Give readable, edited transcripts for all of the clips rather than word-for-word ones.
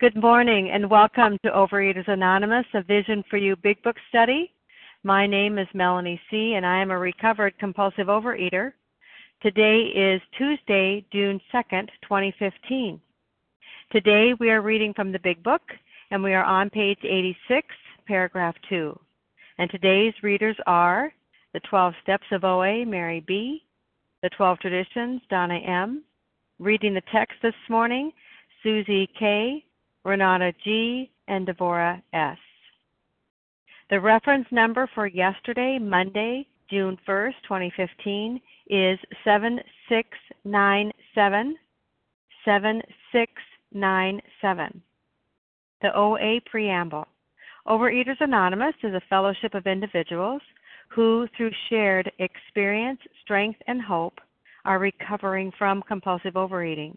Good morning and welcome to Overeaters Anonymous, a Vision for You Big Book Study. My name is Melanie C. and I am a recovered compulsive overeater. Today is Tuesday, June 2nd, 2015. Today we are reading from the Big Book and we are on page 86, paragraph 2. And today's readers are The 12 Steps of OA, Mary B., The 12 Traditions, Donna M. Reading the text this morning, Susie K., Renata G., and Deborah S. The reference number for yesterday, Monday, June 1st, 2015, is 7697, 7697. The OA Preamble. Overeaters Anonymous is a fellowship of individuals who, through shared experience, strength, and hope, are recovering from compulsive overeating.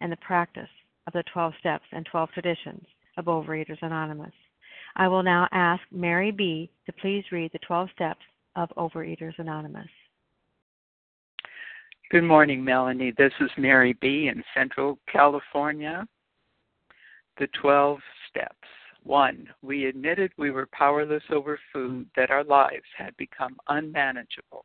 and the practice of the 12 steps and 12 traditions of Overeaters Anonymous. I will now ask Mary B. to please read the 12 steps of Overeaters Anonymous. Good morning, Melanie. This is Mary B. in Central California. The 12 steps. 1. We admitted we were powerless over food, that our lives had become unmanageable.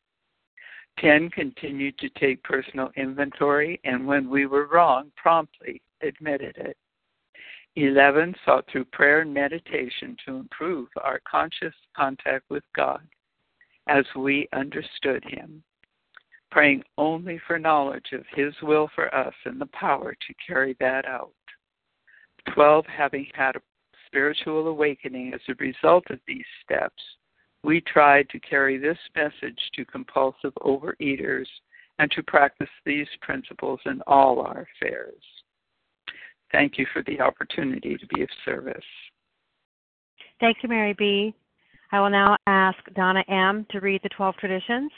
10. Continued to take personal inventory, and when we were wrong, promptly admitted it. 11. Sought through prayer and meditation to improve our conscious contact with God as we understood Him, praying only for knowledge of His will for us and the power to carry that out. 12. Having had a spiritual awakening as a result of these steps, we tried to carry this message to compulsive overeaters and to practice these principles in all our affairs. Thank you for the opportunity to be of service. Thank you, Mary B. I will now ask Donna M. to read the 12 traditions.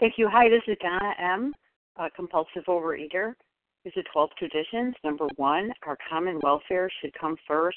Thank you. Hi, this is Donna M., a compulsive overeater. These are 12 traditions. Number 1, our common welfare should come first.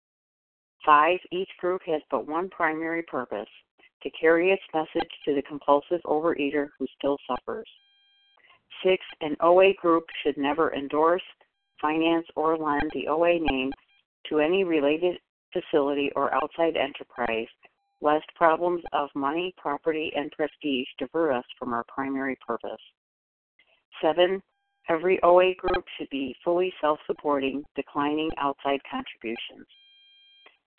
5, each group has but one primary purpose, to carry its message to the compulsive overeater who still suffers. 6, an OA group should never endorse, finance, or lend the OA name to any related facility or outside enterprise, lest problems of money, property, and prestige divert us from our primary purpose. 7, every OA group should be fully self-supporting, declining outside contributions.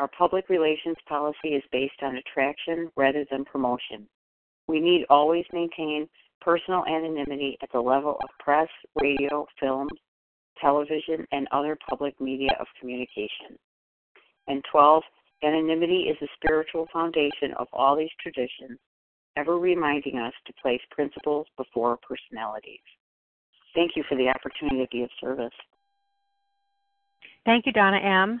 our public relations policy is based on attraction rather than promotion. We need always maintain personal anonymity at the level of press, radio, film, television, and other public media of communication. And 12, anonymity is the spiritual foundation of all these traditions, ever reminding us to place principles before personalities. Thank you for the opportunity to be of service. Thank you, Donna M.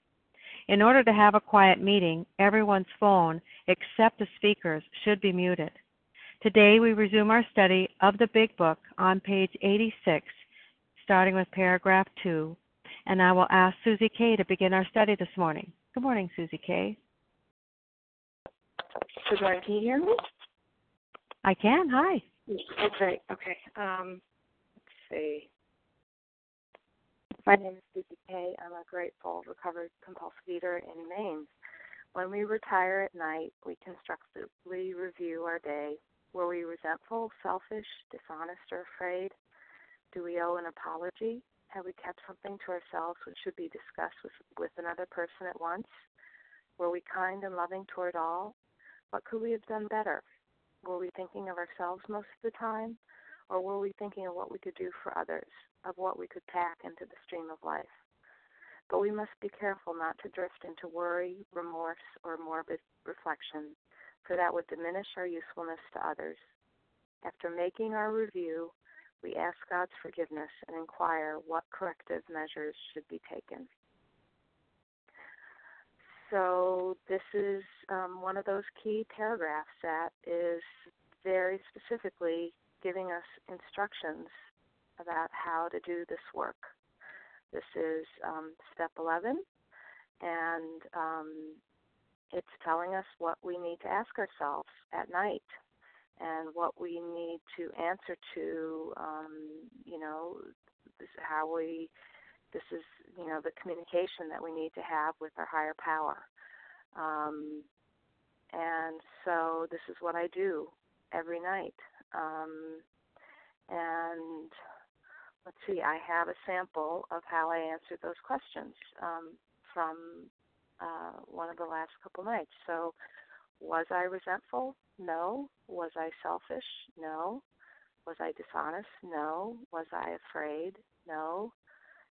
In order to have a quiet meeting, everyone's phone except the speaker's should be muted. Today we resume our study of the Big Book on page 86, starting with paragraph 2, and I will ask Susie K. to begin our study this morning. Good morning, Susie K. Good morning. Can you hear me? I can. Hi. Oh, great. Okay. Let's see. My name is Susie K. I'm a grateful, recovered compulsive eater in Maine. When we retire at night, we constructively review our day. Were we resentful, selfish, dishonest, or afraid? Do we owe an apology? Have we kept something to ourselves which should be discussed with another person at once? Were we kind and loving toward all? What could we have done better? Were we thinking of ourselves most of the time? Or were we thinking of what we could do for others, of what we could pack into the stream of life? But we must be careful not to drift into worry, remorse, or morbid reflection, for that would diminish our usefulness to others. After making our review, we ask God's forgiveness and inquire what corrective measures should be taken. So this is one of those key paragraphs that is very specifically giving us instructions about how to do this work. This is step 11, and it's telling us what we need to ask ourselves at night, and what we need to answer to, the communication that we need to have with our higher power. And so this is what I do every night. And let's see, I have a sample of how I answered those questions from one of the last couple nights. So was I resentful? No. Was I selfish? No. Was I dishonest? No. Was I afraid? No.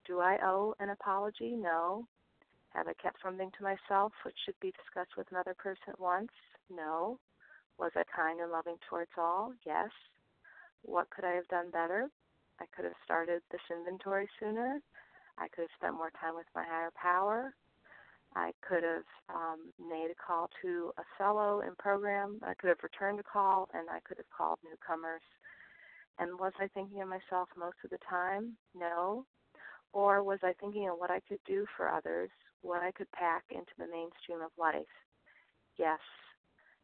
Do I owe an apology? No. Have I kept something to myself which should be discussed with another person at once? No. Was I kind and loving towards all? Yes. What could I have done better? I could have started this inventory sooner. I could have spent more time with my higher power. I could have made a call to a fellow in program. I could have returned a call, and I could have called newcomers. And was I thinking of myself most of the time? No. Or was I thinking of what I could do for others, what I could pack into the mainstream of life? Yes.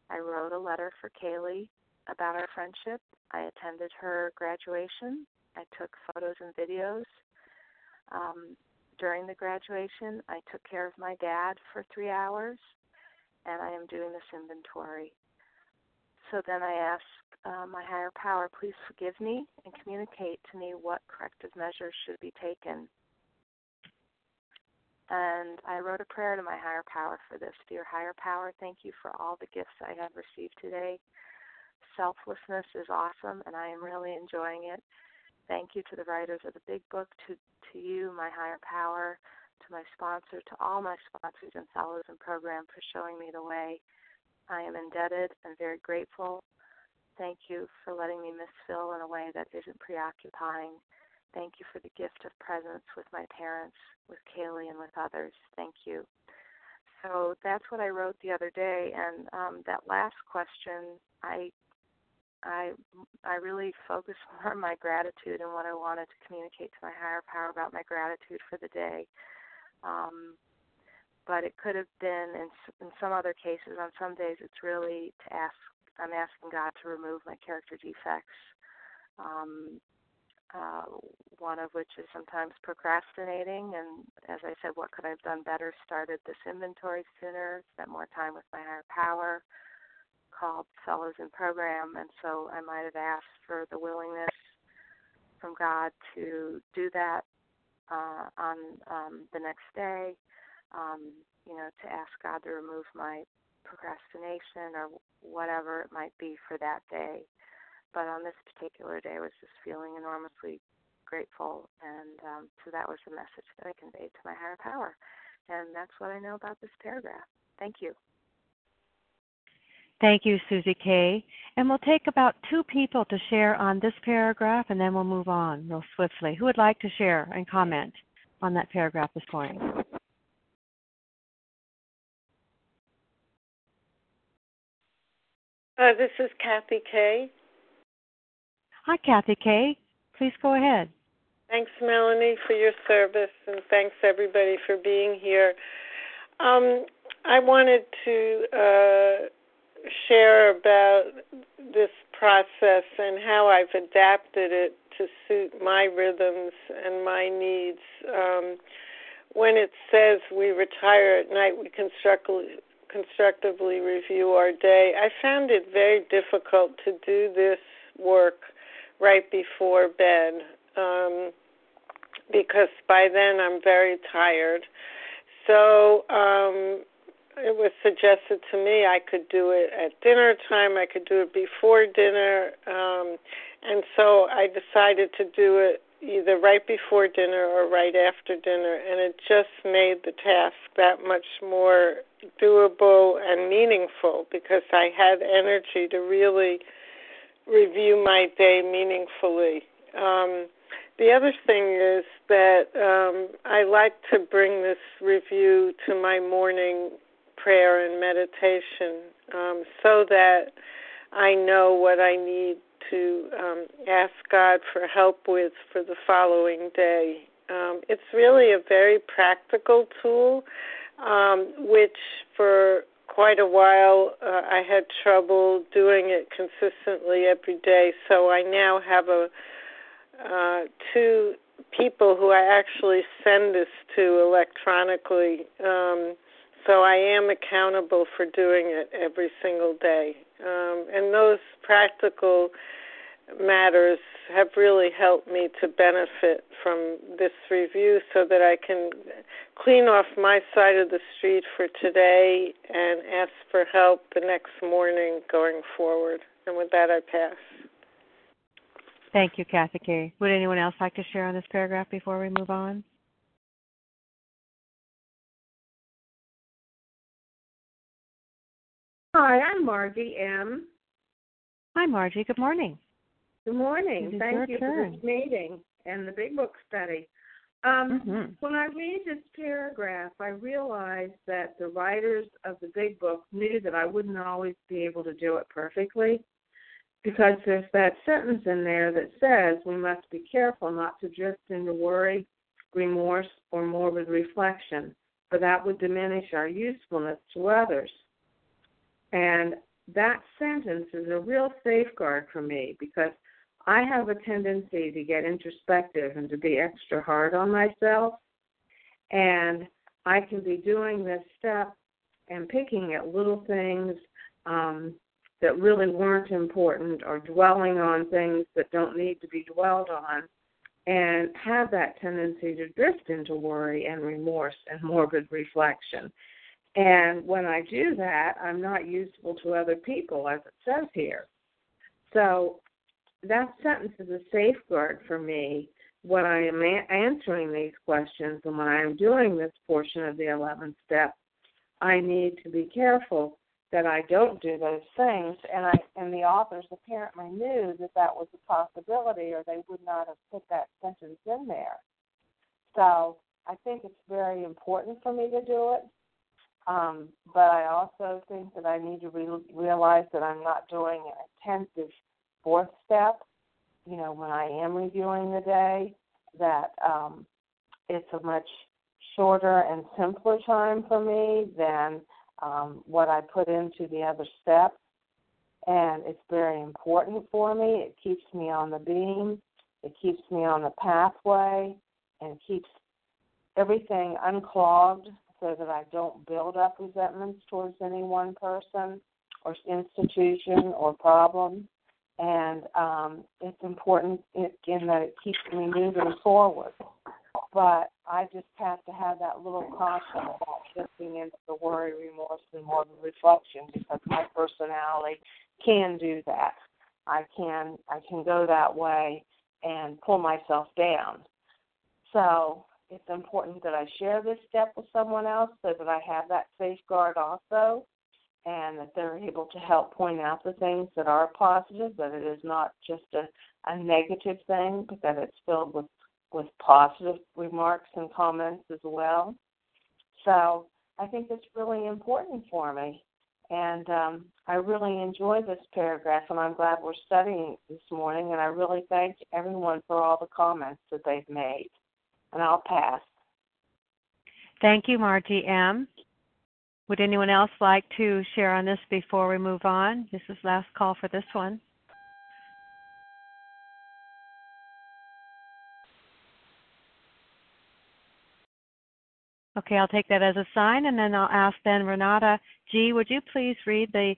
I wrote a letter for Kaylee about our friendship. I attended her graduation. I took photos and videos. during the graduation, I took care of my dad for 3 hours, and I am doing this inventory. So then I ask my higher power, please forgive me and communicate to me what corrective measures should be taken. And I wrote a prayer to my higher power for this. Dear higher power, thank you for all the gifts I have received today. Selflessness is awesome, and I am really enjoying it. Thank you to the writers of the big book, to you, my higher power, to my sponsor, to all my sponsors and fellows in program for showing me the way. I am indebted and very grateful. Thank you for letting me misfill in a way that isn't preoccupying. Thank you for the gift of presence with my parents, with Kaylee, and with others. Thank you. So that's what I wrote the other day, and that last question, I really focused more on my gratitude and what I wanted to communicate to my higher power about my gratitude for the day. But it could have been, in some other cases, on some days it's really to ask, I'm asking God to remove my character defects, one of which is sometimes procrastinating. And as I said, what could I have done better? Started this inventory sooner, spent more time with my higher power, called fellows in program, and so I might have asked for the willingness from God to do that on the next day, to ask God to remove my procrastination or whatever it might be for that day. But on this particular day, I was just feeling enormously grateful, and so that was the message that I conveyed to my higher power. And that's what I know about this paragraph. Thank you. Thank you, Susie K. And we'll take about two people to share on this paragraph, and then we'll move on real swiftly. Who would like to share and comment on that paragraph this morning? This is Kathy K. Hi, Kathy K. Please go ahead. Thanks, Melanie, for your service, and thanks, everybody, for being here. I wanted to share about this process and how I've adapted it to suit my rhythms and my needs. When it says we retire at night, we constructively review our day. I found it very difficult to do this work right before bed because by then I'm very tired. So it was suggested to me I could do it at dinner time, I could do it before dinner, and so I decided to do it either right before dinner or right after dinner, and it just made the task that much more doable and meaningful because I had energy to really review my day meaningfully. The other thing is that I like to bring this review to my morning prayer and meditation so that I know what I need to ask God for help with for the following day. It's really a very practical tool, which for quite a while I had trouble doing it consistently every day, so I now have two people who I actually send this to electronically, so I am accountable for doing it every single day. And those practical matters have really helped me to benefit from this review so that I can clean off my side of the street for today and ask for help the next morning going forward. And with that, I pass. Thank you, Kathy K. Would anyone else like to share on this paragraph before we move on? Hi, I'm Margie M. Hi, Margie. Good morning. Good morning. Thank you for this meeting and the Big Book study. When I read this paragraph, I realized that the writers of the Big Book knew that I wouldn't always be able to do it perfectly because there's that sentence in there that says we must be careful not to drift into worry, remorse, or morbid reflection, for that would diminish our usefulness to others. And that sentence is a real safeguard for me because I have a tendency to get introspective and to be extra hard on myself. And I can be doing this step and picking at little things that really weren't important, or dwelling on things that don't need to be dwelled on, and have that tendency to drift into worry and remorse and morbid reflection. And when I do that, I'm not useful to other people, as it says here. So that sentence is a safeguard for me when I am answering these questions, and when I am doing this portion of the 11th step. I need to be careful that I don't do those things, and the authors apparently knew that that was a possibility, or they would not have put that sentence in there. So I think it's very important for me to do it, but I also think that I need to realize that I'm not doing an attentive fourth step, you know, when I am reviewing the day, that it's a much shorter and simpler time for me than what I put into the other steps, and it's very important for me. It keeps me on the beam, it keeps me on the pathway, and keeps everything unclogged so that I don't build up resentments towards any one person or institution or problem. And it's important in that it keeps me moving forward. But I just have to have that little caution about shifting into the worry, remorse, and morbid reflection, because my personality can do that. I can go that way and pull myself down. So it's important that I share this step with someone else so that I have that safeguard also, and that they're able to help point out the things that are positive, that it is not just a negative thing, but that it's filled with positive remarks and comments as well. So I think it's really important for me, and I really enjoy this paragraph, and I'm glad we're studying it this morning, and I really thank everyone for all the comments that they've made. And I'll pass. Thank you, Margie M. Would anyone else like to share on this before we move on? This is last call for this one. Okay, I'll take that as a sign, and then I'll ask then Renata G., would you please read the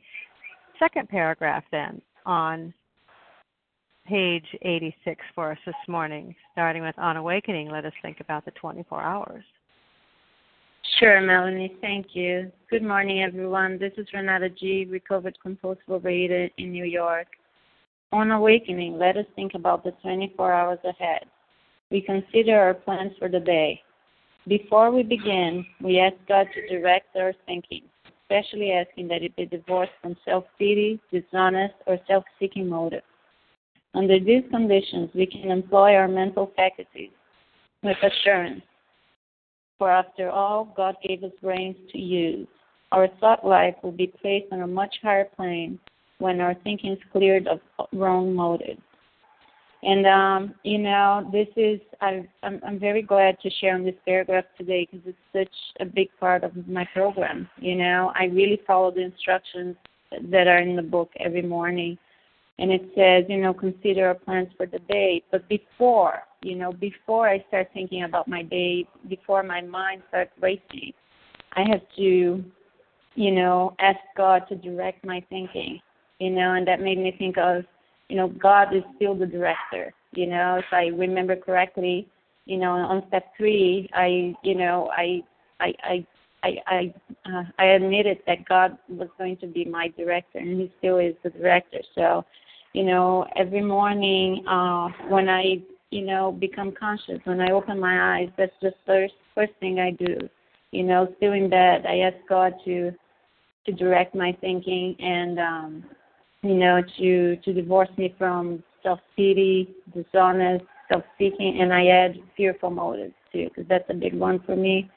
second paragraph then on page 86 for us this morning, starting with On Awakening, let us think about the 24 hours. Sure, Melanie. Thank you. Good morning, everyone. This is Renata G., recovered compulsive overeater in New York. On awakening, let us think about the 24 hours ahead. We consider our plans for the day. Before we begin, we ask God to direct our thinking, especially asking that it be divorced from self-pity, dishonest, or self-seeking motives. Under these conditions, we can employ our mental faculties with assurance. For after all, God gave us brains to use. Our thought life will be placed on a much higher plane when our thinking is cleared of wrong motives. And, this is, I'm very glad to share on this paragraph today, because it's such a big part of my program. You know, I really follow the instructions that are in the book every morning. And it says, consider our plans for the day. But before I start thinking about my day, before my mind starts racing, I have to, ask God to direct my thinking, and that made me think of, God is still the director, if I remember correctly, on step 3, I admitted that God was going to be my director, and he still is the director. So, every morning when I, become conscious, when I open my eyes, that's just first thing I do. Still in bed, I ask God to direct my thinking and, to divorce me from self-pity, dishonest, self-seeking, and I add fearful motives too, because that's a big one for me.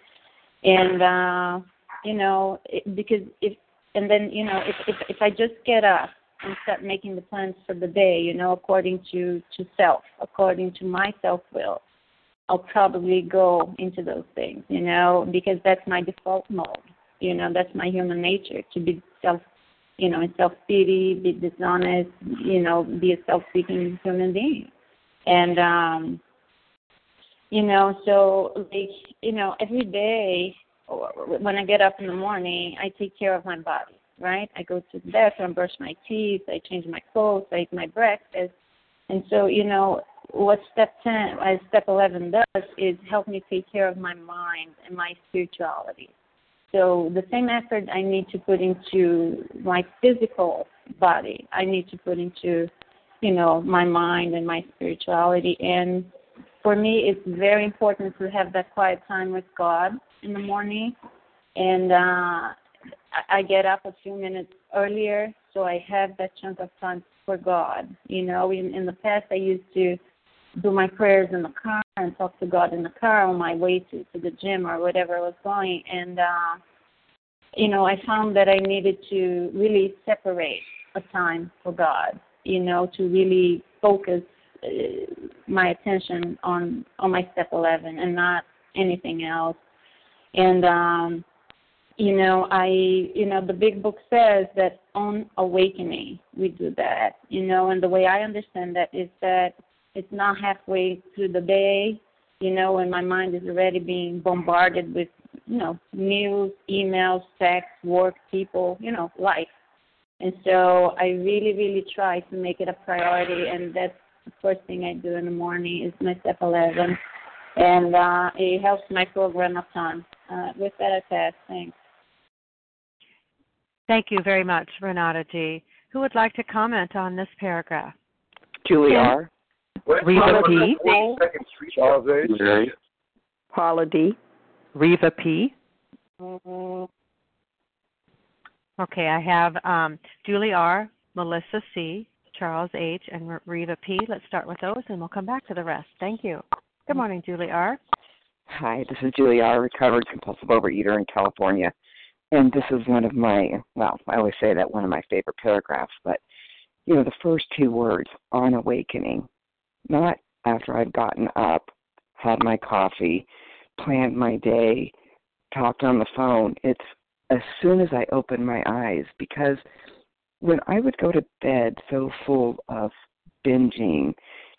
And, if I just get up and start making the plans for the day, according to self, according to my self-will, I'll probably go into those things, because that's my default mode, that's my human nature, to be in self-pity, be dishonest, be a self-seeking human being. And, You know, so, like, you know, every day when I get up in the morning, I take care of my body, right? I go to the bathroom, brush my teeth, I change my clothes, I eat my breakfast. And so, you know, what step 10, step 11 does is help me take care of my mind and my spirituality. So the same effort I need to put into my physical body, I need to put into, you know, my mind and my spirituality. And for me, it's very important to have that quiet time with God in the morning. And I get up a few minutes earlier, so I have that chunk of time for God. You know, in the past, I used to do my prayers in the car and talk to God in the car on my way to the gym or whatever I was going. And, you know, I found that I needed to really separate a time for God, you know, to really focus my attention on my step 11 and not anything else. And, you know, the big book says that on awakening we do that, you know, and the way I understand that is that it's not halfway through the day, you know, and my mind is already being bombarded with, you know, news, emails, sex, work, people, you know, life. And so I really, really try to make it a priority, and that's the first thing I do in the morning is my step 11. And it helps my program a ton. With that, I pass. Thanks. Thank you very much, Renata G. Who would like to comment on this paragraph? Julie R. Reva P. Charles H. Paula D. Reva P. Okay, I have Julie R., Melissa C., Charles H., and Reva P. Let's start with those, and we'll come back to the rest. Thank you. Good morning, Julie R. Hi, this is Julie R., recovered compulsive overeater in California. And this is one of my, well, I always say that one of my favorite paragraphs, but, you know, the first two words, on awakening, not after I've gotten up, had my coffee, planned my day, talked on the phone. It's as soon as I open my eyes, because when I would go to bed so full of binging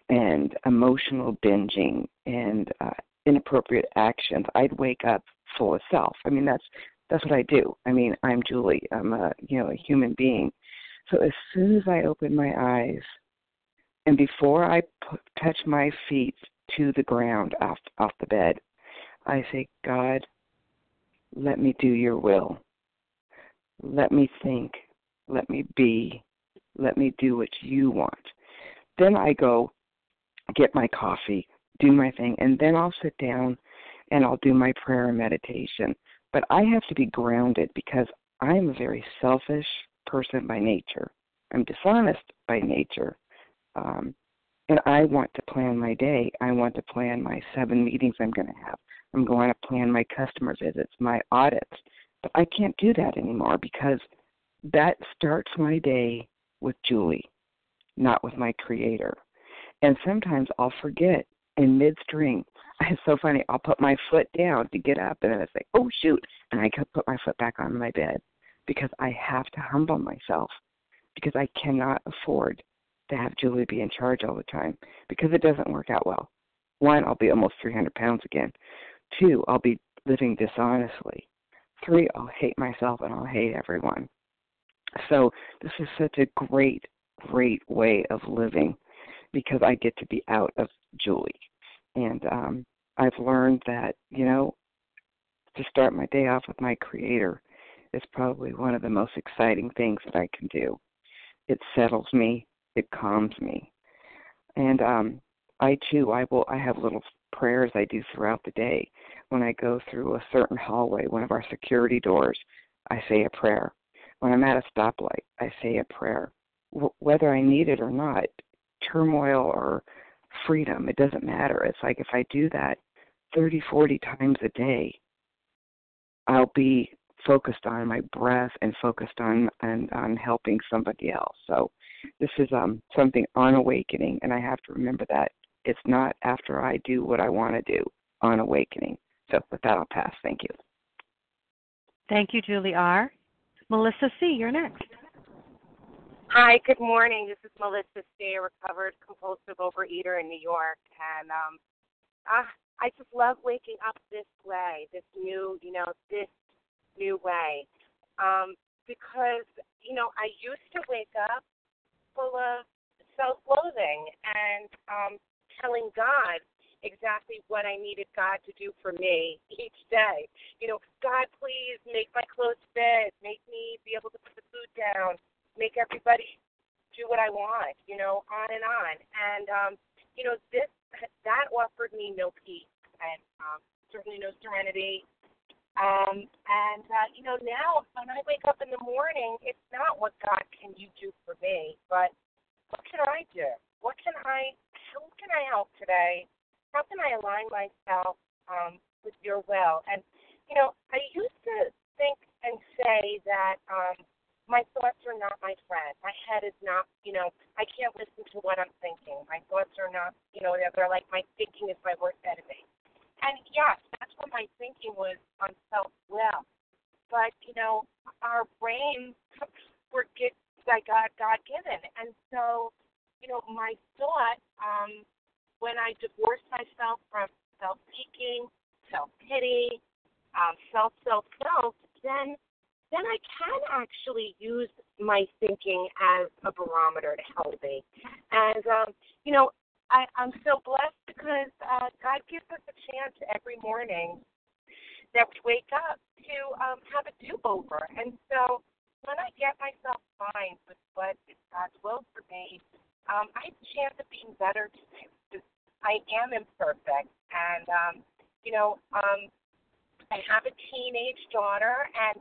and emotional binging and inappropriate actions, I'd wake up full of self. I mean, that's what I do. I mean, I'm Julie. I'm a human being. So as soon as I open my eyes, and before I touch my feet to the ground off the bed, I say, God, let me do your will. Let me think. Let me be. Let me do what you want. Then I go get my coffee, do my thing, and then I'll sit down and I'll do my prayer and meditation. But I have to be grounded because I'm a very selfish person by nature. I'm dishonest by nature. And I want to plan my day. I want to plan my 7 meetings I'm going to have. I'm going to plan my customer visits, my audits. But I can't do that anymore because that starts my day with Julie, not with my Creator. And sometimes I'll forget in midstream. It's so funny. I'll put my foot down to get up, and then I say, oh, shoot, and I put my foot back on my bed because I have to humble myself because I cannot afford to have Julie be in charge all the time because it doesn't work out well. 1, I'll be almost 300 pounds again. 2, I'll be living dishonestly. 3, I'll hate myself and I'll hate everyone. So this is such a great, great way of living because I get to be out of Julie. And I've learned that, you know, to start my day off with my Creator is probably one of the most exciting things that I can do. It settles me. It calms me. And I have little prayers I do throughout the day. When I go through a certain hallway, one of our security doors, I say a prayer. When I'm at a stoplight, I say a prayer. Whether I need it or not, turmoil or freedom, it doesn't matter. It's like if I do that 30, 40 times a day, I'll be focused on my breath and focused on helping somebody else. So this is something on awakening, and I have to remember that it's not after I do what I want to do on awakening. So with that, I'll pass. Thank you. Thank you, Julie R. Melissa C., you're next. Hi, good morning. This is Melissa C., a recovered compulsive overeater in New York. And I just love waking up this way, this new way. Because, I used to wake up full of self-loathing and telling God exactly what I needed God to do for me each day. God, please make my clothes fit, make me be able to put the food down, make everybody do what I want, on. And, that offered me no peace and certainly no serenity. Now when I wake up in the morning, it's not what God can you do for me, but what can I do? How can I help today? How can I align myself with your will? And, I used to think and say that my thoughts are not my friend. My head is not, I can't listen to what I'm thinking. My thoughts are not, they're like my thinking is my worst enemy. And, yes, that's what my thinking was on self-will. But, our brains were gifts that God-given. And so, my thought, when I divorced myself from self-seeking, self-pity, self, then I can actually use my thinking as a barometer to help me. And, I'm so blessed because God gives us a chance every morning that we wake up to have a do-over. And so when I get myself aligned with what is God's will for me, I have a chance of being better today. I am imperfect. And, I have a teenage daughter, and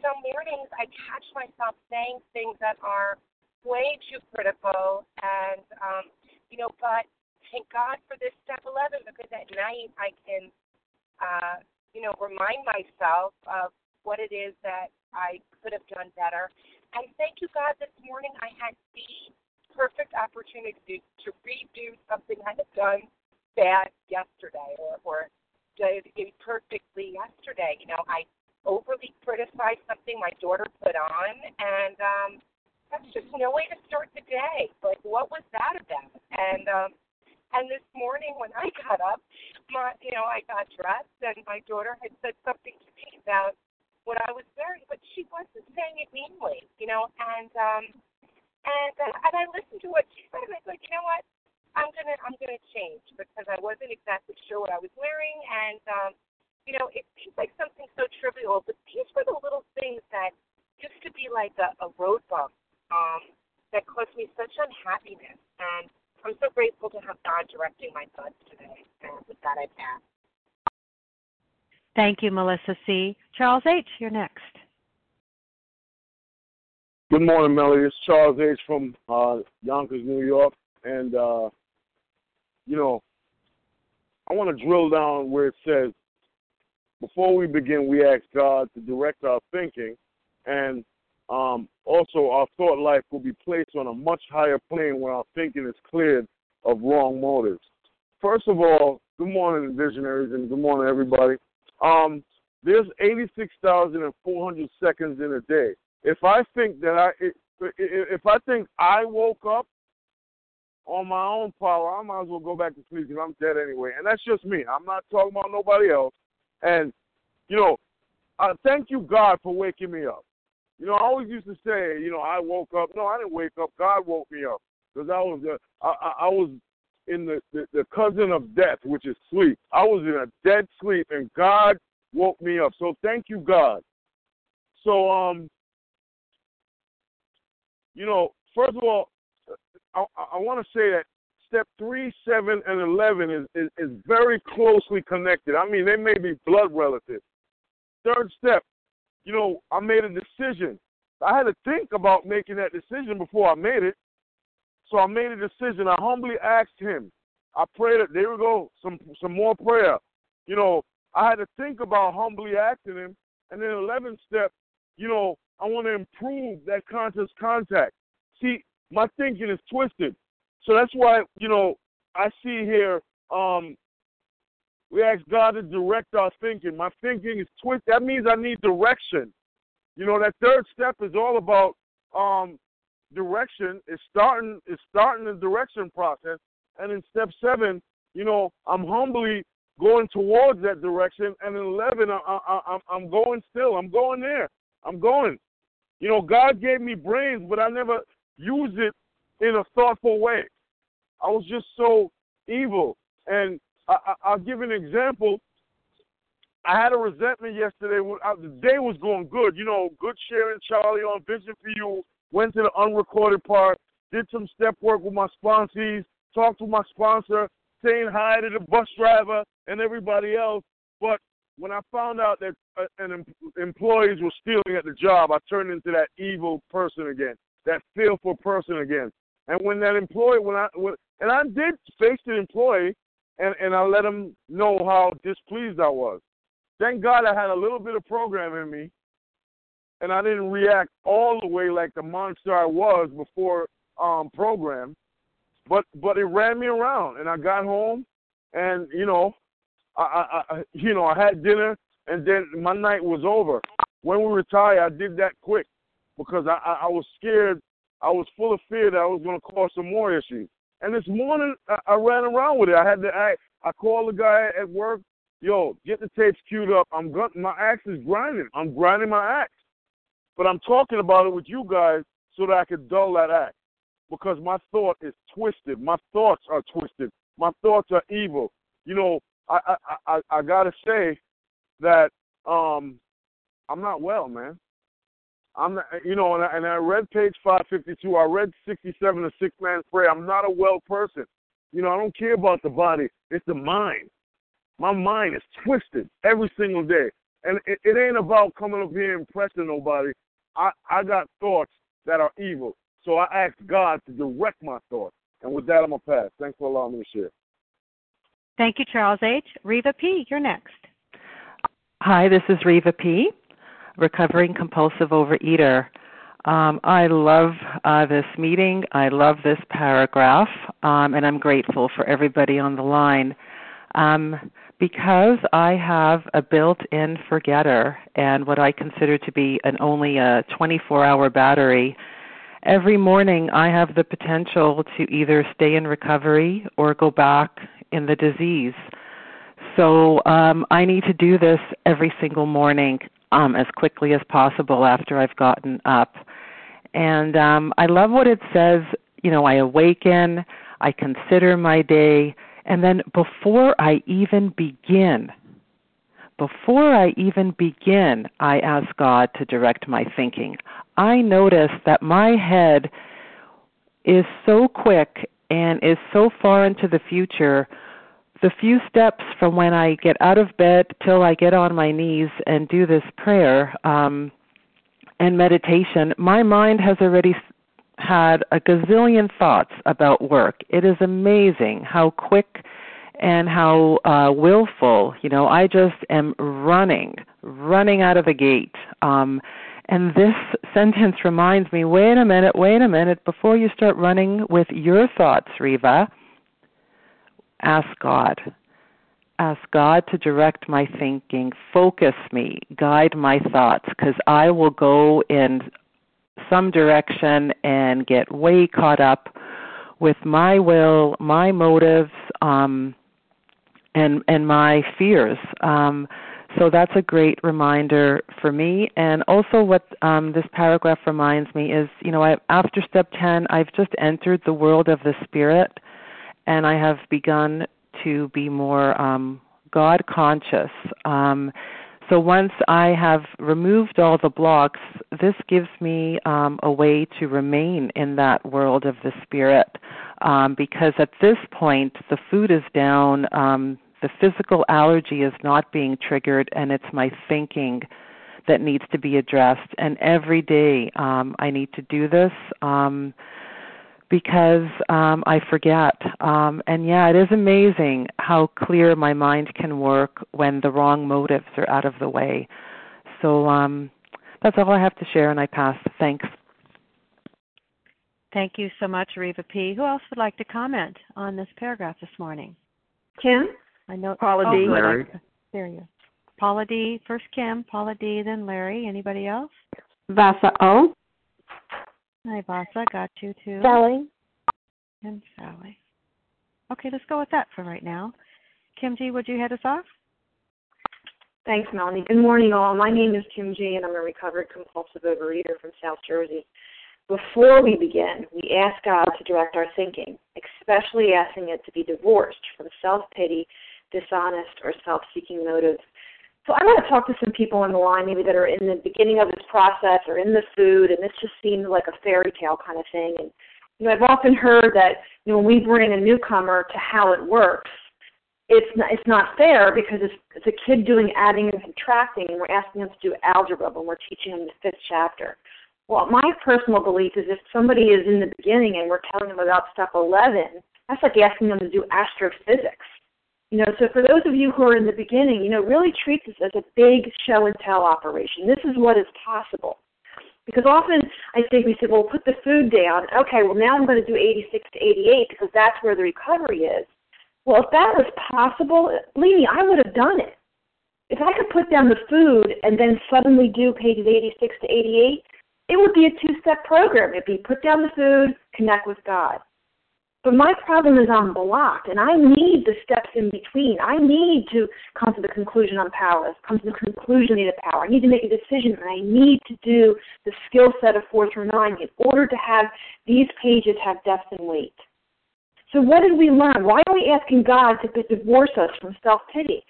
some mornings I catch myself saying things that are way too critical and, but thank God for this step 11 because at night I can, remind myself of what it is that I could have done better. And thank you, God, this morning I had the perfect opportunity to redo something I had done bad yesterday or did imperfectly yesterday. I overly criticized something my daughter put on and, that's just no way to start the day. Like, what was that about? And this morning when I got up, I got dressed, and my daughter had said something to me about what I was wearing, but she wasn't saying it meanly, And I listened to what she said, and I was like, you know what? I'm gonna change because I wasn't exactly sure what I was wearing, and it seems like something so trivial, but these were the little things that used to be like a road bump. That caused me such unhappiness, and I'm so grateful to have God directing my thoughts today, and with that I pass. Thank you, Melissa C. Charles H., you're next. Good morning, Melody. It's Charles H. from Yonkers, New York, and, I want to drill down where it says, before we begin, we ask God to direct our thinking, and also, our thought life will be placed on a much higher plane when our thinking is cleared of wrong motives. First of all, good morning, visionaries, and good morning, everybody. There's 86,400 seconds in a day. If I think I woke up on my own power, I might as well go back to sleep because I'm dead anyway. And that's just me. I'm not talking about nobody else. And, I thank you, God, for waking me up. I always used to say, I woke up. No, I didn't wake up. God woke me up because I was in the cousin of death, which is sleep. I was in a dead sleep, and God woke me up. So thank you, God. So, first of all, I want to say that step 3, 7, and 11 is very closely connected. I mean, they may be blood relatives. Third step. I made a decision. I had to think about making that decision before I made it. So I made a decision. I humbly asked him. I prayed. There we go. Some more prayer. I had to think about humbly asking him. And then 11th step, I want to improve that conscious contact. See, my thinking is twisted. So that's why, I see here, we ask God to direct our thinking. My thinking is twisted. That means I need direction. That third step is all about direction. It's starting the direction process. And in step 7, I'm humbly going towards that direction, and in 11, I'm going still. I'm going there. I'm going. You know, God gave me brains, but I never used it in a thoughtful way. I was just so evil. And I'll give an example. I had a resentment yesterday. The day was going good. You know, good sharing Charlie on Vision for You. Went to the unrecorded part. Did some step work with my sponsees. Talked with my sponsor. Saying hi to the bus driver and everybody else. But when I found out that employees were stealing at the job, I turned into that evil person again, that fearful person again. And when that employee, and I did face the employee, and I let him know how displeased I was. Thank God I had a little bit of program in me, and I didn't react all the way like the monster I was before program. But it ran me around, and I got home, and I had dinner, and then my night was over. When we retired, I did that quick because I was scared. I was full of fear that I was going to cause some more issues. And this morning, I ran around with it. I called the guy at work. Yo, get the tapes queued up. My axe is grinding. I'm grinding my axe, but I'm talking about it with you guys so that I could dull that axe because my thought is twisted. My thoughts are twisted. My thoughts are evil. You know, I gotta say that I'm not well, man. I'm not, and I read page 552. I read 67, the Six Man's Prayer. I'm not a well person. You know, I don't care about the body. It's the mind. My mind is twisted every single day. And it ain't about coming up here and impressing nobody. I got thoughts that are evil. So I ask God to direct my thoughts. And with that, I'm going to pass. Thanks for allowing me to share. Thank you, Charles H. Reva P., you're next. Hi, this is Reva P., recovering compulsive overeater. I love this meeting. I love this paragraph, and I'm grateful for everybody on the line. Because I have a built-in forgetter and what I consider to be only a 24-hour battery, every morning I have the potential to either stay in recovery or go back in the disease. So I need to do this every single morning as quickly as possible after I've gotten up. And I love what it says, you know, I awaken, I consider my day, and then before I even begin, I ask God to direct my thinking. I notice that my head is so quick and is so far into the future. The few steps from when I get out of bed till I get on my knees and do this prayer and meditation, my mind has already had a gazillion thoughts about work. It is amazing how quick and how willful. You know, I just am running out of the gate. And this sentence reminds me, wait a minute, before you start running with your thoughts, Reva, ask God to direct my thinking, focus me, guide my thoughts, because I will go in some direction and get way caught up with my will, my motives, and my fears. So that's a great reminder for me. And also what this paragraph reminds me is, you know, after step 10, I've just entered the world of the spirit, and I have begun to be more God conscious. So once I have removed all the blocks, this gives me a way to remain in that world of the spirit, because at this point the food is down, the physical allergy is not being triggered, and it's my thinking that needs to be addressed. And every day I need to do this. Because I forget. And yeah, it is amazing how clear my mind can work when the wrong motives are out of the way. So that's all I have to share, and I pass. Thanks. Thank you so much, Reva P. Who else would like to comment on this paragraph this morning? Kim? I know Paula D. Larry. There you go. Paula D. First Kim, Paula D., then Larry. Anybody else? Vasa O. Hi, Vasa. Got you, too. Sally. And Sally. Okay, let's go with that for right now. Kim G., would you head us off? Thanks, Melanie. Good morning, all. My name is Kim G., and I'm a recovered compulsive overeater from South Jersey. Before we begin, we ask God to direct our thinking, especially asking it to be divorced from self-pity, dishonest, or self-seeking motives. So I want to talk to some people on the line maybe that are in the beginning of this process or in the food, and this just seems like a fairy tale kind of thing. And you know, I've often heard that when we bring a newcomer to how it works, it's not fair because it's a kid doing adding and subtracting, and we're asking them to do algebra when we're teaching them the fifth chapter. Well, my personal belief is if somebody is in the beginning and we're telling them about step 11, that's like asking them to do astrophysics. You know, so for those of you who are in the beginning, you know, really treat this as a big show-and-tell operation. This is what is possible. Because often I think we say, well, put the food down. Okay, well, now I'm going to do 86 to 88 because that's where the recovery is. Well, if that was possible, believe me, I would have done it. If I could put down the food and then suddenly do pages 86 to 88, it would be a two-step program. It would be put down the food, connect with God. But my problem is I'm blocked, and I need the steps in between. I need to come to the conclusion I'm powerless, come to the conclusion I need a power. I need to make a decision, and I need to do the skill set of 4 through 9 in order to have these pages have depth and weight. So what did we learn? Why are we asking God to divorce us from self-pity?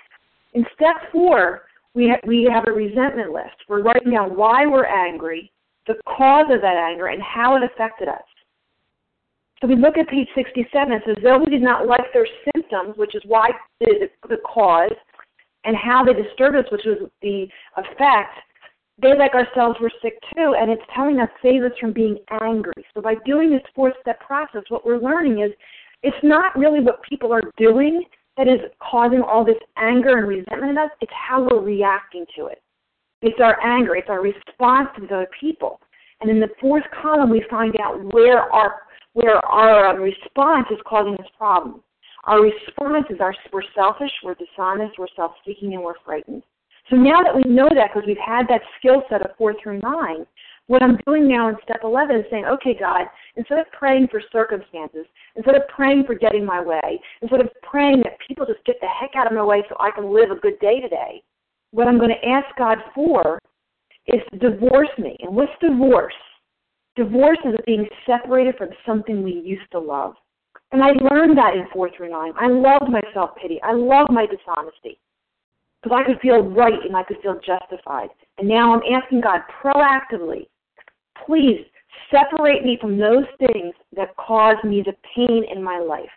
In step 4, we have a resentment list. We're writing down why we're angry, the cause of that anger, and how it affected us. So we look at page 67. It says, though we did not like their symptoms, which is why the cause, and how they disturbed us, which was the effect, they, like ourselves, were sick too, and it's telling us, save us from being angry. So by doing this 4-step process, what we're learning is it's not really what people are doing that is causing all this anger and resentment in us. It's how we're reacting to it. It's our anger. It's our response to the other people. And in the 4th column, we find out where our response is causing this problem. Our response is we're selfish, we're dishonest, we're self-seeking, and we're frightened. So now that we know that because we've had that skill set of 4 through 9, what I'm doing now in step 11 is saying, okay, God, instead of praying for circumstances, instead of praying for getting my way, instead of praying that people just get the heck out of my way so I can live a good day today, what I'm going to ask God for is to divorce me. And what's divorce? Divorce is being separated from something we used to love. And I learned that in 4 through 9. I loved my self-pity. I loved my dishonesty. Because I could feel right and I could feel justified. And now I'm asking God proactively, please separate me from those things that cause me the pain in my life.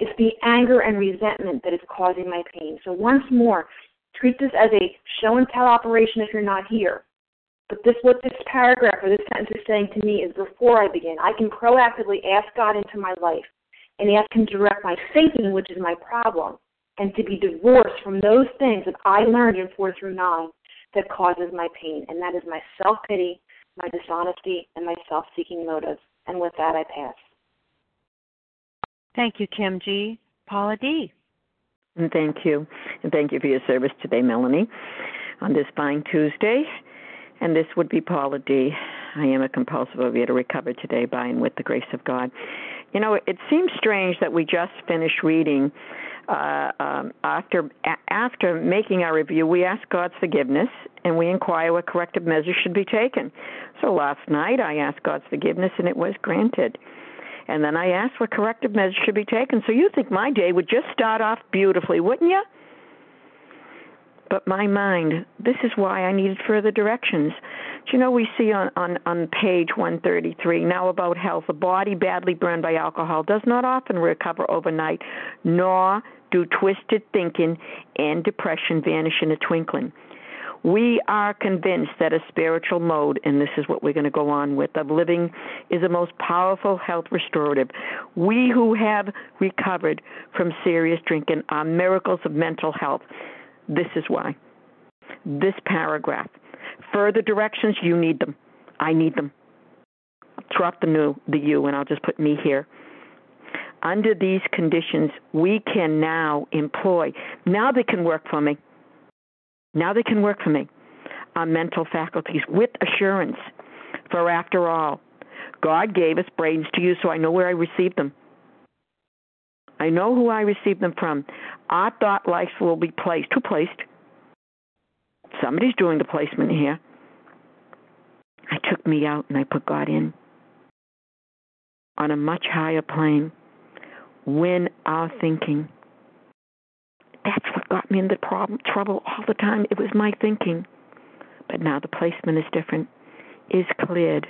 It's the anger and resentment that is causing my pain. So once more, treat this as a show-and-tell operation if you're not here. But this, what this paragraph or this sentence is saying to me is before I begin, I can proactively ask God into my life and ask Him to direct my thinking, which is my problem, and to be divorced from those things that I learned in 4 through 9 that causes my pain. And that is my self-pity, my dishonesty, and my self-seeking motives. And with that, I pass. Thank you, Kim G. Paula D. And thank you. And thank you for your service today, Melanie, on this fine Tuesday. And this would be Paula D. I am a compulsive overeater recovered today by and with the grace of God. You know, it seems strange that we just finished reading. After making our review, we ask God's forgiveness and we inquire what corrective measures should be taken. So last night I asked God's forgiveness and it was granted. And then I asked what corrective measures should be taken. So you think my day would just start off beautifully, wouldn't you? But my mind, this is why I needed further directions. Do you know, we see on page 133, now about health, a body badly burned by alcohol does not often recover overnight, nor do twisted thinking and depression vanish in a twinkling. We are convinced that a spiritual mode, and this is what we're going to go on with, of living is the most powerful health restorative. We who have recovered from serious drinking are miracles of mental health. This is why. This paragraph. Further directions, you need them. I need them. Drop the you, and I'll just put me here. Under these conditions, we can now employ. Now they can work for me. Our mental faculties with assurance. For after all, God gave us brains to use, so I know where I received them. I know who I received them from. Our thought life will be placed. Who placed? Somebody's doing the placement here. I took me out and I put God in on a much higher plane. When our thinking, that's what got me into trouble all the time. It was my thinking. But now the placement is different, is cleared,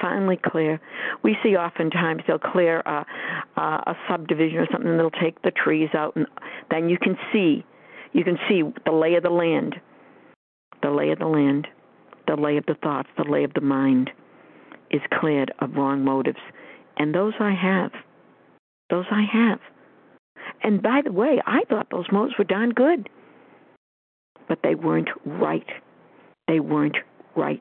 finally clear. We see oftentimes they'll clear a subdivision or something, and they'll take the trees out, and then you can see the lay of the land, the lay of the land, the lay of the thoughts, the lay of the mind is cleared of wrong motives. And those I have. And by the way, I thought those motives were darn good, but they weren't right. They weren't right.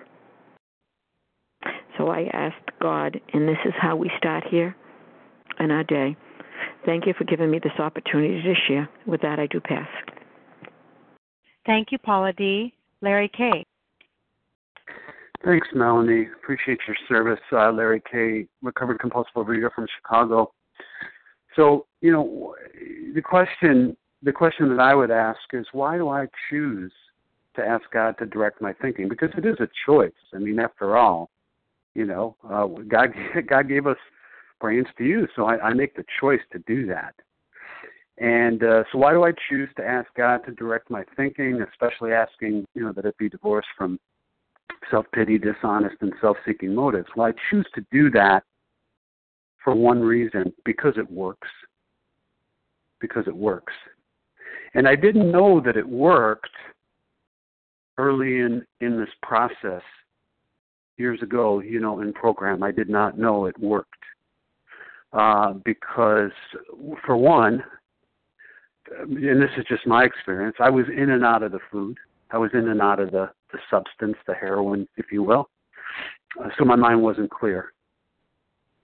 So I asked God, and this is how we start here in our day. Thank you for giving me this opportunity to share. With that, I do pass. Thank you, Paula D. Larry K. Thanks, Melanie. Appreciate your service. Larry K., recovered compulsive overeater from Chicago. So, you know, the question that I would ask is, why do I choose to ask God to direct my thinking? Because it is a choice. I mean, after all, you know, God gave us brains to use, so I make the choice to do that. And so why do I choose to ask God to direct my thinking, especially asking, you know, that it be divorced from self-pity, dishonest, and self-seeking motives? Well, I choose to do that for one reason, because it works. Because it works. And I didn't know that it worked early in this process years ago, you know, in program. I did not know it worked because, for one, and this is just my experience, I was in and out of the food. I was in and out of the substance, the heroin, if you will. So my mind wasn't clear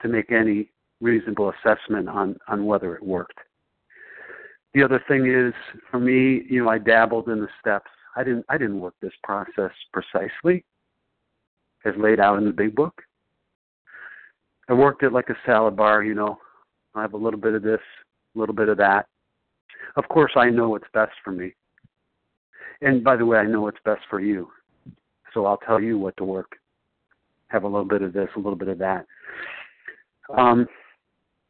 to make any reasonable assessment on whether it worked. The other thing is, for me, you know, I dabbled in the steps. I didn't work this process precisely as laid out in the big book. I worked it like a salad bar, you know. I have a little bit of this, a little bit of that. Of course, I know what's best for me. And by the way, I know what's best for you. So I'll tell you what to work. Have a little bit of this, a little bit of that.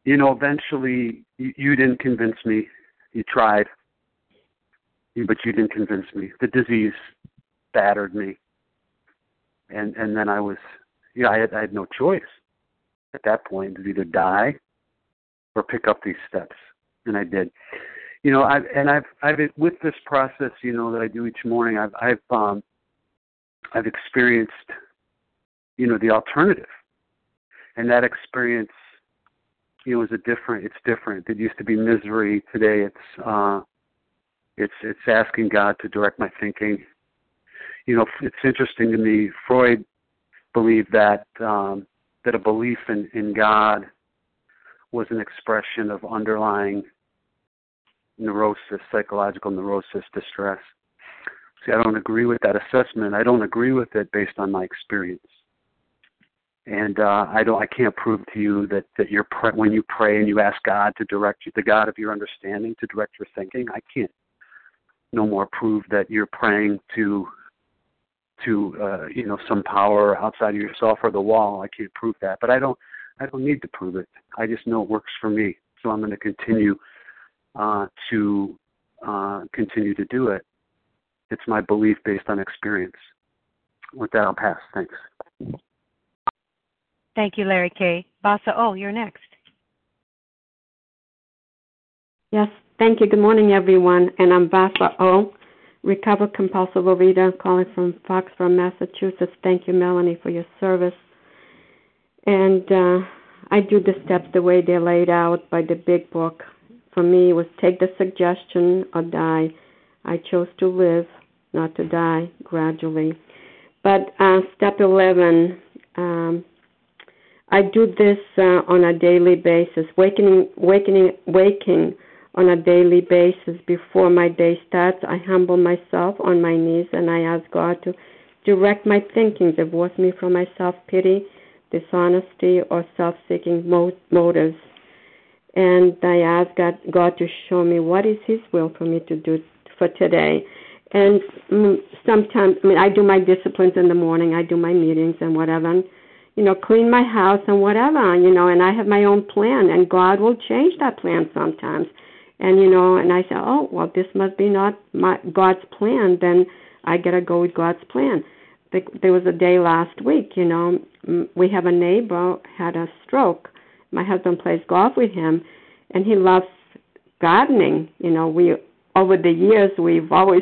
You know, eventually, you didn't convince me. You tried, but you didn't convince me. The disease battered me. And then I was, you know, I had no choice at that point to either die or pick up these steps. And I did. You know, I've with this process, you know, that I do each morning, I've experienced, you know, the alternative. And that experience, you know, it's different. It used to be misery. Today it's asking God to direct my thinking. You know, it's interesting to me, Freud believed that that a belief in God was an expression of underlying neurosis, psychological neurosis, distress. See, I don't agree with that assessment. I don't agree with it based on my experience. And I can't prove to you that when you pray and you ask God to direct you, the God of your understanding, to direct your thinking, I can't no more prove that you're praying to you know, some power outside of yourself or the wall. I can't prove that, but I don't need to prove it. I just know it works for me, so I'm going to continue to do it. It's my belief based on experience. With that, I'll pass. Thanks. Thank you, Larry K. Vasa O., you're next. Yes, thank you. Good morning, everyone. And I'm Vasa O., recovered compulsive overeater, calling from Foxborough, Massachusetts. Thank you, Melanie, for your service. And I do the steps the way they're laid out by the big book. For me, it was take the suggestion or die. I chose to live, not to die, gradually. But step 11, I do this on a daily basis, waking on a daily basis. Before my day starts, I humble myself on my knees and I ask God to direct my thinking, divorce me from my self-pity, dishonesty, or self-seeking motives. and I asked God to show me what is His will for me to do for today. And sometimes, I do my disciplines in the morning. I do my meetings and whatever, and, clean my house and whatever, and I have my own plan, and God will change that plan sometimes. And, and I say, oh, well, this must be not God's plan. Then I got to go with God's plan. There was a day last week, we have a neighbor had a stroke. My husband plays golf with him, and he loves gardening. We over the years, we've always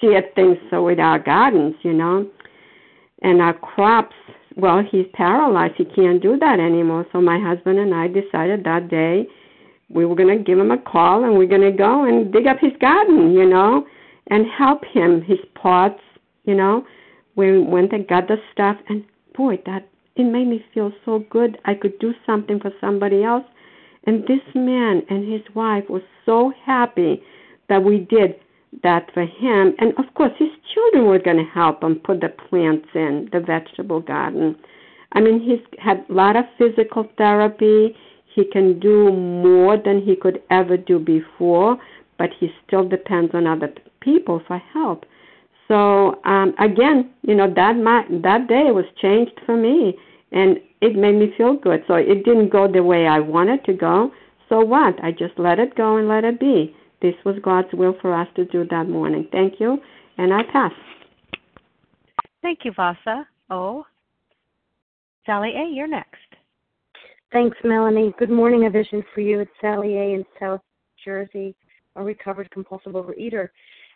shared things so with our gardens, and our crops. Well, he's paralyzed. He can't do that anymore. So my husband and I decided that day we were going to give him a call, and we're going to go and dig up his garden, and help him, his pots, We went and got the stuff, and boy, it made me feel so good. I could do something for somebody else. And this man and his wife were so happy that we did that for him. And, of course, his children were going to help him put the plants in, the vegetable garden. He's had a lot of physical therapy. He can do more than he could ever do before, but he still depends on other people for help. So, again, that day was changed for me, and it made me feel good. So it didn't go the way I wanted to go. So what? I just let it go and let it be. This was God's will for us to do that morning. Thank you, and I pass. Thank you, Vasa O. Sally A., you're next. Thanks, Melanie. Good morning, A Vision for You. It's Sally A. in South Jersey, a recovered compulsive overeater.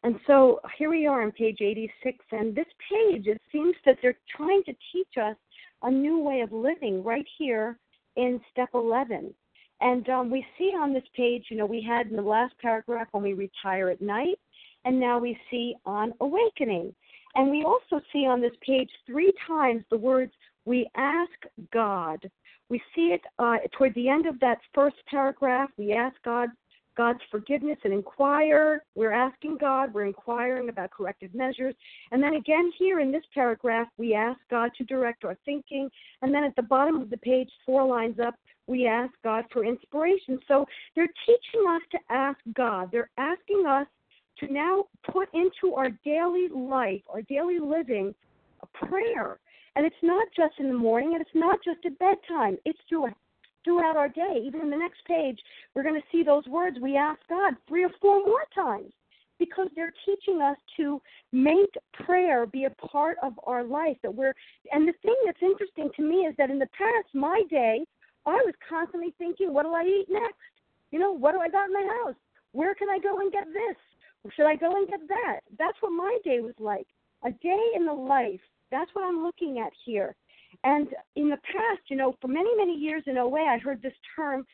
And so here we are on page 86, and this page, it seems that they're trying to teach us a new way of living right here in step 11. And we see on this page, we had in the last paragraph when we retire at night, and now we see on awakening. And we also see on this page 3 times the words, we ask God. We see it toward the end of that first paragraph, we ask God's forgiveness and inquire. We're asking God. We're inquiring about corrective measures. And then again here in this paragraph, we ask God to direct our thinking. And then at the bottom of the page, 4 lines up, we ask God for inspiration. So they're teaching us to ask God. They're asking us to now put into our daily life, our daily living, a prayer. And it's not just in the morning, and it's not just at bedtime. It's throughout our day. Even in the next page, we're going to see those words, we ask God, 3 or 4 more times, because they're teaching us to make prayer be a part of our life. And the thing that's interesting to me is that in the past, my day, I was constantly thinking, what do I eat next? What do I got in my house? Where can I go and get this? Or should I go and get that? That's what my day was like. A day in the life. That's what I'm looking at here. And in the past, for many, many years in OA, I heard this term,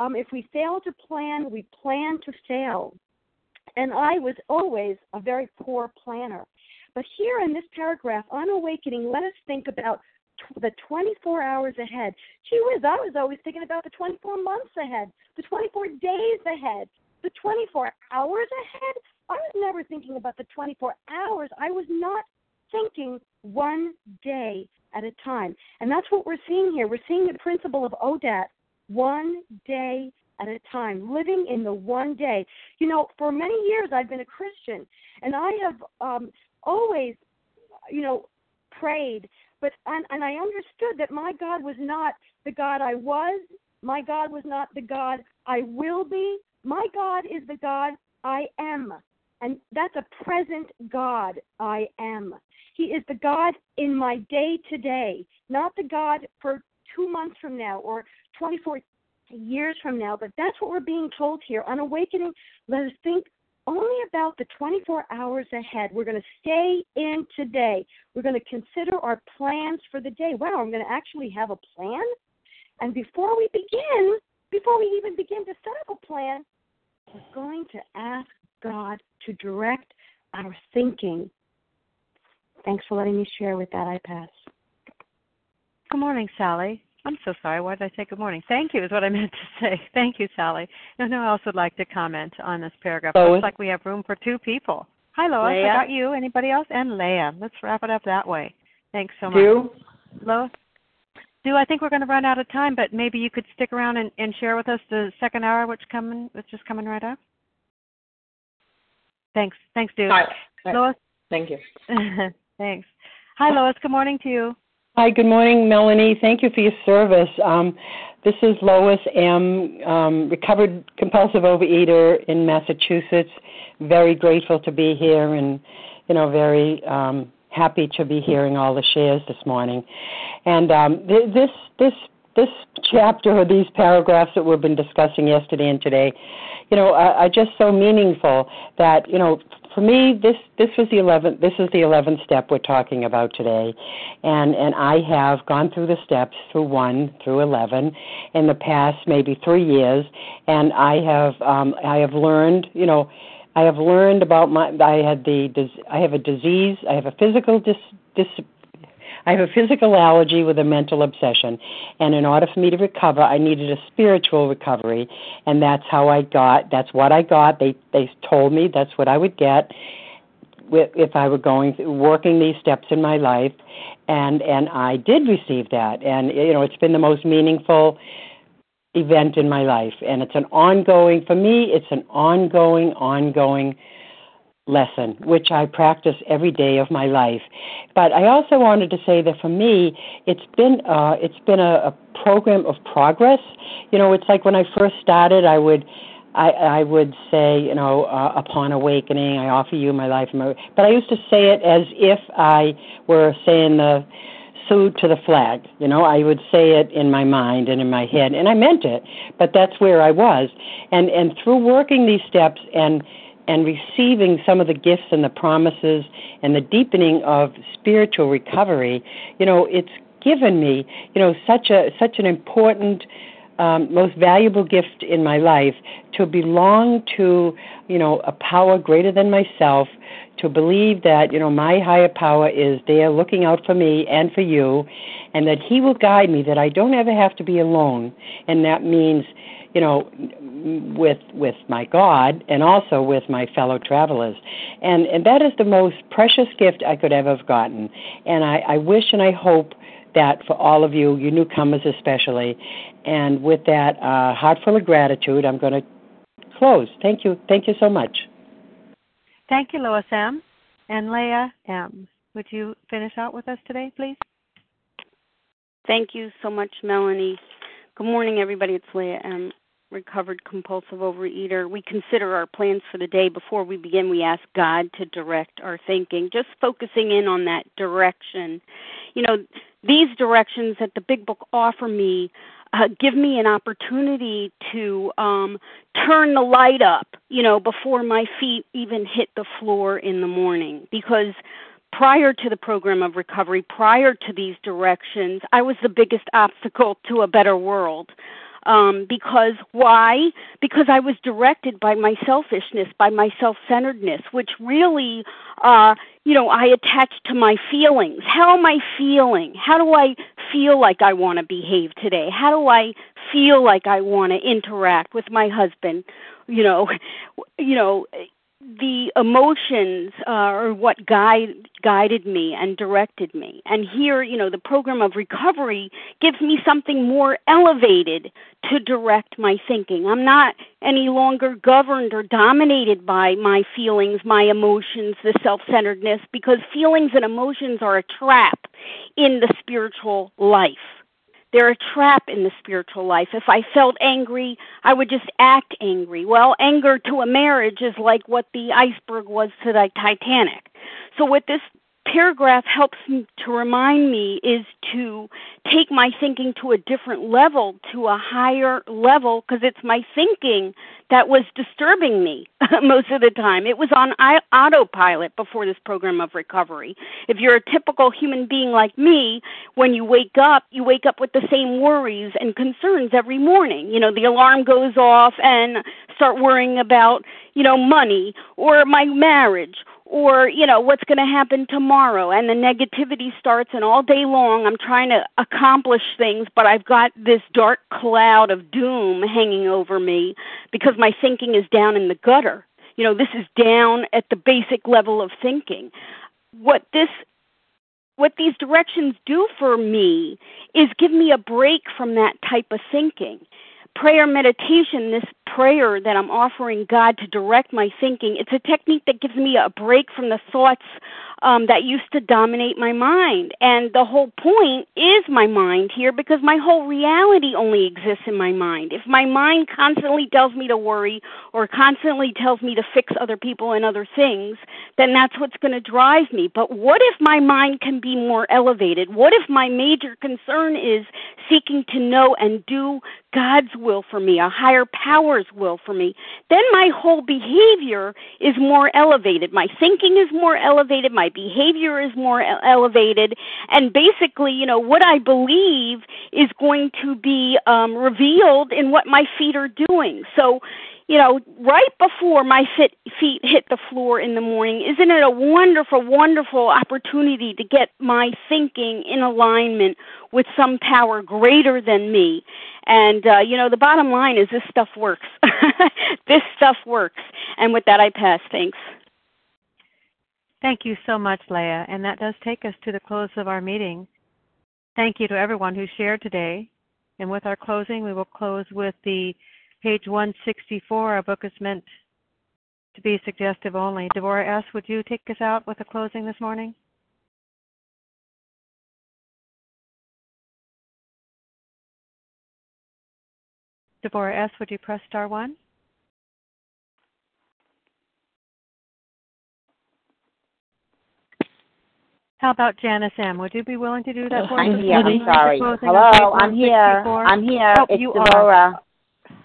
if we fail to plan, we plan to fail. And I was always a very poor planner. But here in this paragraph, on awakening, let us think about the 24 hours ahead. Gee whiz, I was always thinking about the 24 months ahead, the 24 days ahead, the 24 hours ahead. I was never thinking about the 24 hours. I was not thinking one day at a time. And that's what we're seeing here. We're seeing the principle of ODAT, one day at a time, living in the one day. For many years I've been a Christian, and I have always, prayed, but I understood that my God was not the God I was. My God was not the God I will be. My God is the God I am. And that's a present God, I am. He is the God in my day today, not the God for 2 months from now or 24 years from now. But that's what we're being told here. On awakening, let us think only about the 24 hours ahead. We're going to stay in today. We're going to consider our plans for the day. Wow, I'm going to actually have a plan? And before we even begin to set up a plan, we're going to ask God to direct our thinking. Thanks for letting me share with that. I pass. Good morning, Sally. I'm so sorry. Why did I say good morning? Thank you is what I meant to say. Thank you, Sally. I also like to comment on this paragraph. Lois. Looks like we have room for 2 people. Hi, Lois. Leah. I got you. Anybody else? And Leah. Let's wrap it up that way. Thanks so much. You? Lois? Sue, I think we're going to run out of time, but maybe you could stick around and share with us the second hour, which is coming right up. Thanks, Sue. Hi. Lois? Thank you. Thanks. Hi, Lois. Good morning to you. Hi, good morning, Melanie. Thank you for your service. This is Lois M., recovered compulsive overeater in Massachusetts. Very grateful to be here and, very happy to be hearing all the shares this morning. And this chapter or these paragraphs that we've been discussing yesterday and today, are just so meaningful that, for me, this is the 11th step we're talking about today. And I have gone through the steps through 1 through 11 in the past maybe 3 years, and I have learned, I have a physical allergy with a mental obsession, and in order for me to recover, I needed a spiritual recovery, and that's what I got. They told me that's what I would get if I were working these steps in my life, and I did receive that, and, it's been the most meaningful event in my life, and it's an ongoing lesson, which I practice every day of my life. But I also wanted to say that for me, it's been a program of progress. It's like when I first started, I would say, upon awakening, I offer you my life. But I used to say it as if I were saying the salute to the flag. I would say it in my mind and in my head, and I meant it. But that's where I was, and through working these steps and receiving some of the gifts and the promises and the deepening of spiritual recovery, it's given me, such an important, most valuable gift in my life to belong to, a power greater than myself, to believe that, my higher power is there looking out for me and for you, and that he will guide me, that I don't ever have to be alone. And that means, with my God and also with my fellow travelers. And that is the most precious gift I could ever have gotten. And I wish and I hope that for all of you, you newcomers especially. And with that, heart full of gratitude, I'm going to close. Thank you. Thank you so much. Thank you, Lois M. And Leah M., would you finish out with us today, please? Thank you so much, Melanie. Good morning, everybody. It's Leah M., recovered compulsive overeater. We consider our plans for the day. Before we begin, we ask God to direct our thinking, just focusing in on that direction. These directions that the Big Book offer me give me an opportunity to turn the light up, before my feet even hit the floor in the morning, because prior to the program of recovery, prior to these directions, I was the biggest obstacle to a better world. Because why? Because I was directed by my selfishness, by my self-centeredness, which really, I attached to my feelings. How am I feeling? How do I feel like I want to behave today? How do I feel like I want to interact with my husband? The emotions are what guided me and directed me. And here, the program of recovery gives me something more elevated to direct my thinking. I'm not any longer governed or dominated by my feelings, my emotions, the self-centeredness, because feelings and emotions are a trap in the spiritual life. They're a trap in the spiritual life. If I felt angry, I would just act angry. Well, anger to a marriage is like what the iceberg was to the Titanic. So what this paragraph helps to remind me is to take my thinking to a different level, to a higher level, because it's my thinking that was disturbing me most of the time. It was on autopilot before this program of recovery. If you're a typical human being like me, when you wake up with the same worries and concerns every morning. The alarm goes off and start worrying about, money or my marriage, or, what's going to happen tomorrow, and the negativity starts, and all day long I'm trying to accomplish things, but I've got this dark cloud of doom hanging over me because my thinking is down in the gutter. This is down at the basic level of thinking. What these directions do for me is give me a break from that type of thinking. Prayer meditation, this prayer that I'm offering God to direct my thinking, it's a technique that gives me a break from the thoughts that used to dominate my mind. And the whole point is my mind here, because my whole reality only exists in my mind. If my mind constantly tells me to worry or constantly tells me to fix other people and other things, then that's what's going to drive me. But what if my mind can be more elevated? What if my major concern is seeking to know and do God's will for me, a higher power's will for me? Then my whole behavior is more elevated. My thinking is more elevated. My behavior is more elevated. And basically, you know, what I believe is going to be revealed in what my feet are doing. So, you know, right before my feet hit the floor in the morning, isn't it a wonderful, wonderful opportunity to get my thinking in alignment with some power greater than me? And, you know, the bottom line is this stuff works. This stuff works. And with that, I pass. Thanks. Thank you so much, Leah. And that does take us to the close of our meeting. Thank you to everyone who shared today. And with our closing, we will close with the Page 164, our book is meant to be suggestive only. Deborah S., would you take us out with a closing this morning? Deborah S., would you press star one? How about Janice M.? Would you be willing to do that for us? I'm here. I'm sorry. Hello, I'm here. I'm here. Oh, it's Deborah.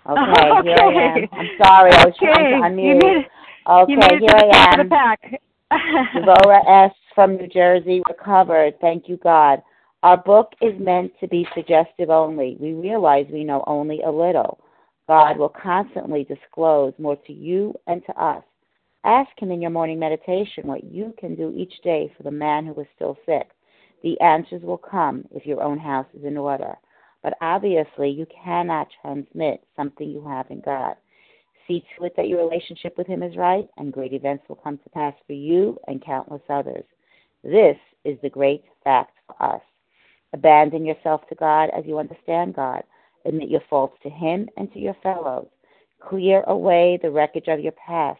Okay, here I am. I'm sorry, I was trying to unmute. Okay, here I am. Deborah S. from New Jersey, recovered. Thank you, God. Our book is meant to be suggestive only. We realize we know only a little. God will constantly disclose more to you and to us. Ask Him in your morning meditation what you can do each day for the man who is still sick. The answers will come if your own house is in order. But obviously, you cannot transmit something you have in God. See to it that your relationship with Him is right, and great events will come to pass for you and countless others. This is the great fact for us. Abandon yourself to God as you understand God. Admit your faults to Him and to your fellows. Clear away the wreckage of your past.